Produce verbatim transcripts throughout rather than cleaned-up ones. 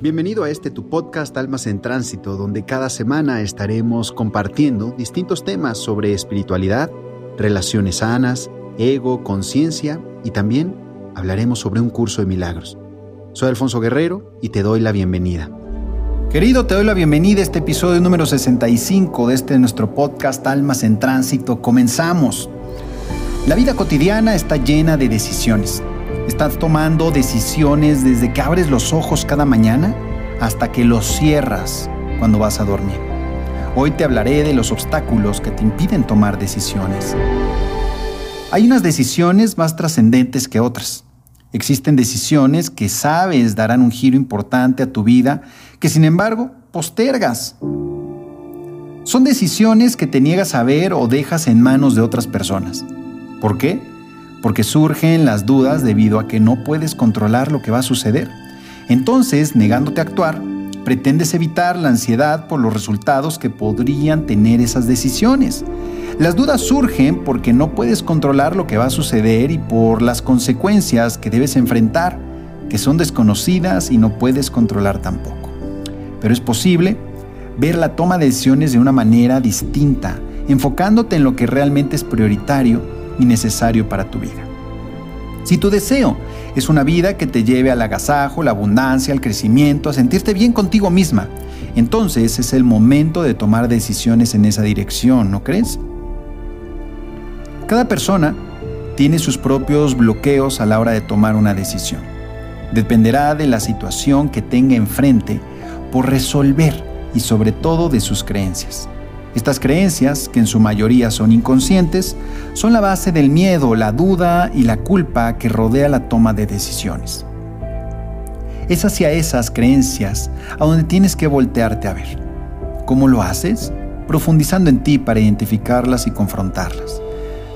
Bienvenido a este tu podcast Almas en Tránsito, donde cada semana estaremos compartiendo distintos temas sobre espiritualidad, relaciones sanas, ego, conciencia y también hablaremos sobre un curso de milagros. Soy Alfonso Guerrero y te doy la bienvenida. Querido, te doy la bienvenida a este episodio número sesenta y cinco de este nuestro podcast Almas en Tránsito. Comenzamos. La vida cotidiana está llena de decisiones. Estás tomando decisiones desde que abres los ojos cada mañana hasta que los cierras cuando vas a dormir. Hoy te hablaré de los obstáculos que te impiden tomar decisiones. Hay unas decisiones más trascendentes que otras. Existen decisiones que sabes darán un giro importante a tu vida, que sin embargo postergas. Son decisiones que te niegas a ver o dejas en manos de otras personas. ¿Por qué? Porque surgen las dudas debido a que no puedes controlar lo que va a suceder. Entonces, negándote a actuar, pretendes evitar la ansiedad por los resultados que podrían tener esas decisiones. Las dudas surgen porque no puedes controlar lo que va a suceder y por las consecuencias que debes enfrentar, que son desconocidas y no puedes controlar tampoco. Pero es posible ver la toma de decisiones de una manera distinta, enfocándote en lo que realmente es prioritario y necesario para tu vida. Si tu deseo es una vida que te lleve al agasajo, la abundancia, al crecimiento, a sentirte bien contigo misma, entonces es el momento de tomar decisiones en esa dirección, ¿no crees? Cada persona tiene sus propios bloqueos a la hora de tomar una decisión. Dependerá de la situación que tenga enfrente por resolver y sobre todo de sus creencias. Estas creencias, que en su mayoría son inconscientes, son la base del miedo, la duda y la culpa que rodea la toma de decisiones. Es hacia esas creencias a donde tienes que voltearte a ver. ¿Cómo lo haces? Profundizando en ti para identificarlas y confrontarlas.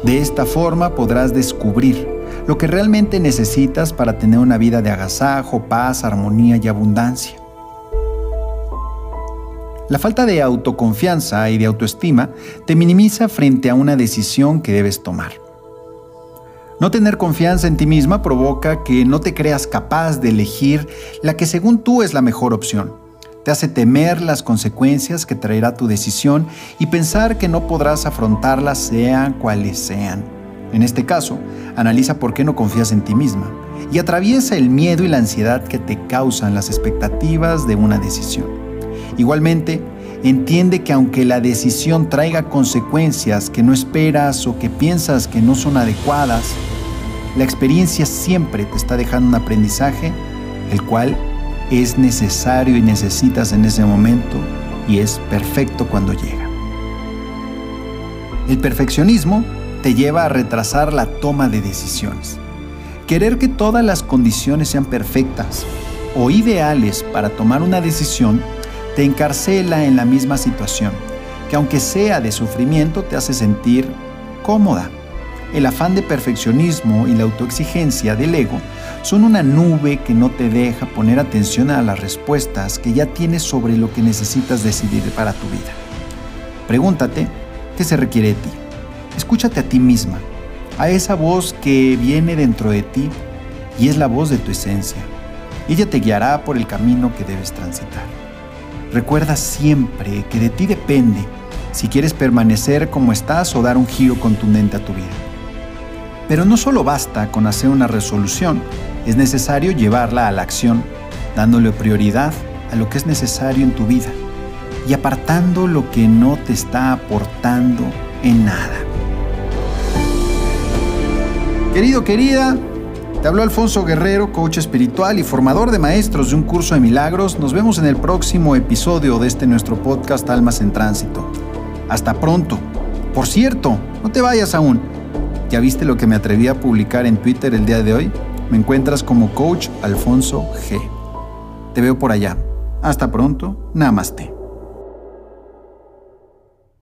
De esta forma podrás descubrir lo que realmente necesitas para tener una vida de agasajo, paz, armonía y abundancia. La falta de autoconfianza y de autoestima te minimiza frente a una decisión que debes tomar. No tener confianza en ti misma provoca que no te creas capaz de elegir la que según tú es la mejor opción. Te hace temer las consecuencias que traerá tu decisión y pensar que no podrás afrontarlas sean cuales sean. En este caso, analiza por qué no confías en ti misma y atraviesa el miedo y la ansiedad que te causan las expectativas de una decisión. Igualmente, entiende que aunque la decisión traiga consecuencias que no esperas o que piensas que no son adecuadas, la experiencia siempre te está dejando un aprendizaje, el cual es necesario y necesitas en ese momento y es perfecto cuando llega. El perfeccionismo te lleva a retrasar la toma de decisiones. Querer que todas las condiciones sean perfectas o ideales para tomar una decisión te encarcela en la misma situación, que aunque sea de sufrimiento te hace sentir cómoda. El afán de perfeccionismo y la autoexigencia del ego son una nube que no te deja poner atención a las respuestas que ya tienes sobre lo que necesitas decidir para tu vida. Pregúntate, ¿qué se requiere de ti? Escúchate a ti misma, a esa voz que viene dentro de ti y es la voz de tu esencia. Ella te guiará por el camino que debes transitar. Recuerda siempre que de ti depende si quieres permanecer como estás o dar un giro contundente a tu vida. Pero no solo basta con hacer una resolución, es necesario llevarla a la acción, dándole prioridad a lo que es necesario en tu vida y apartando lo que no te está aportando en nada. Querido, querida, te habló Alfonso Guerrero, coach espiritual y formador de maestros de Un Curso de Milagros. Nos vemos en el próximo episodio de este nuestro podcast Almas en Tránsito. Hasta pronto. Por cierto, no te vayas aún. ¿Ya viste lo que me atreví a publicar en Twitter el día de hoy? Me encuentras como Coach Alfonso G. Te veo por allá. Hasta pronto. Namaste.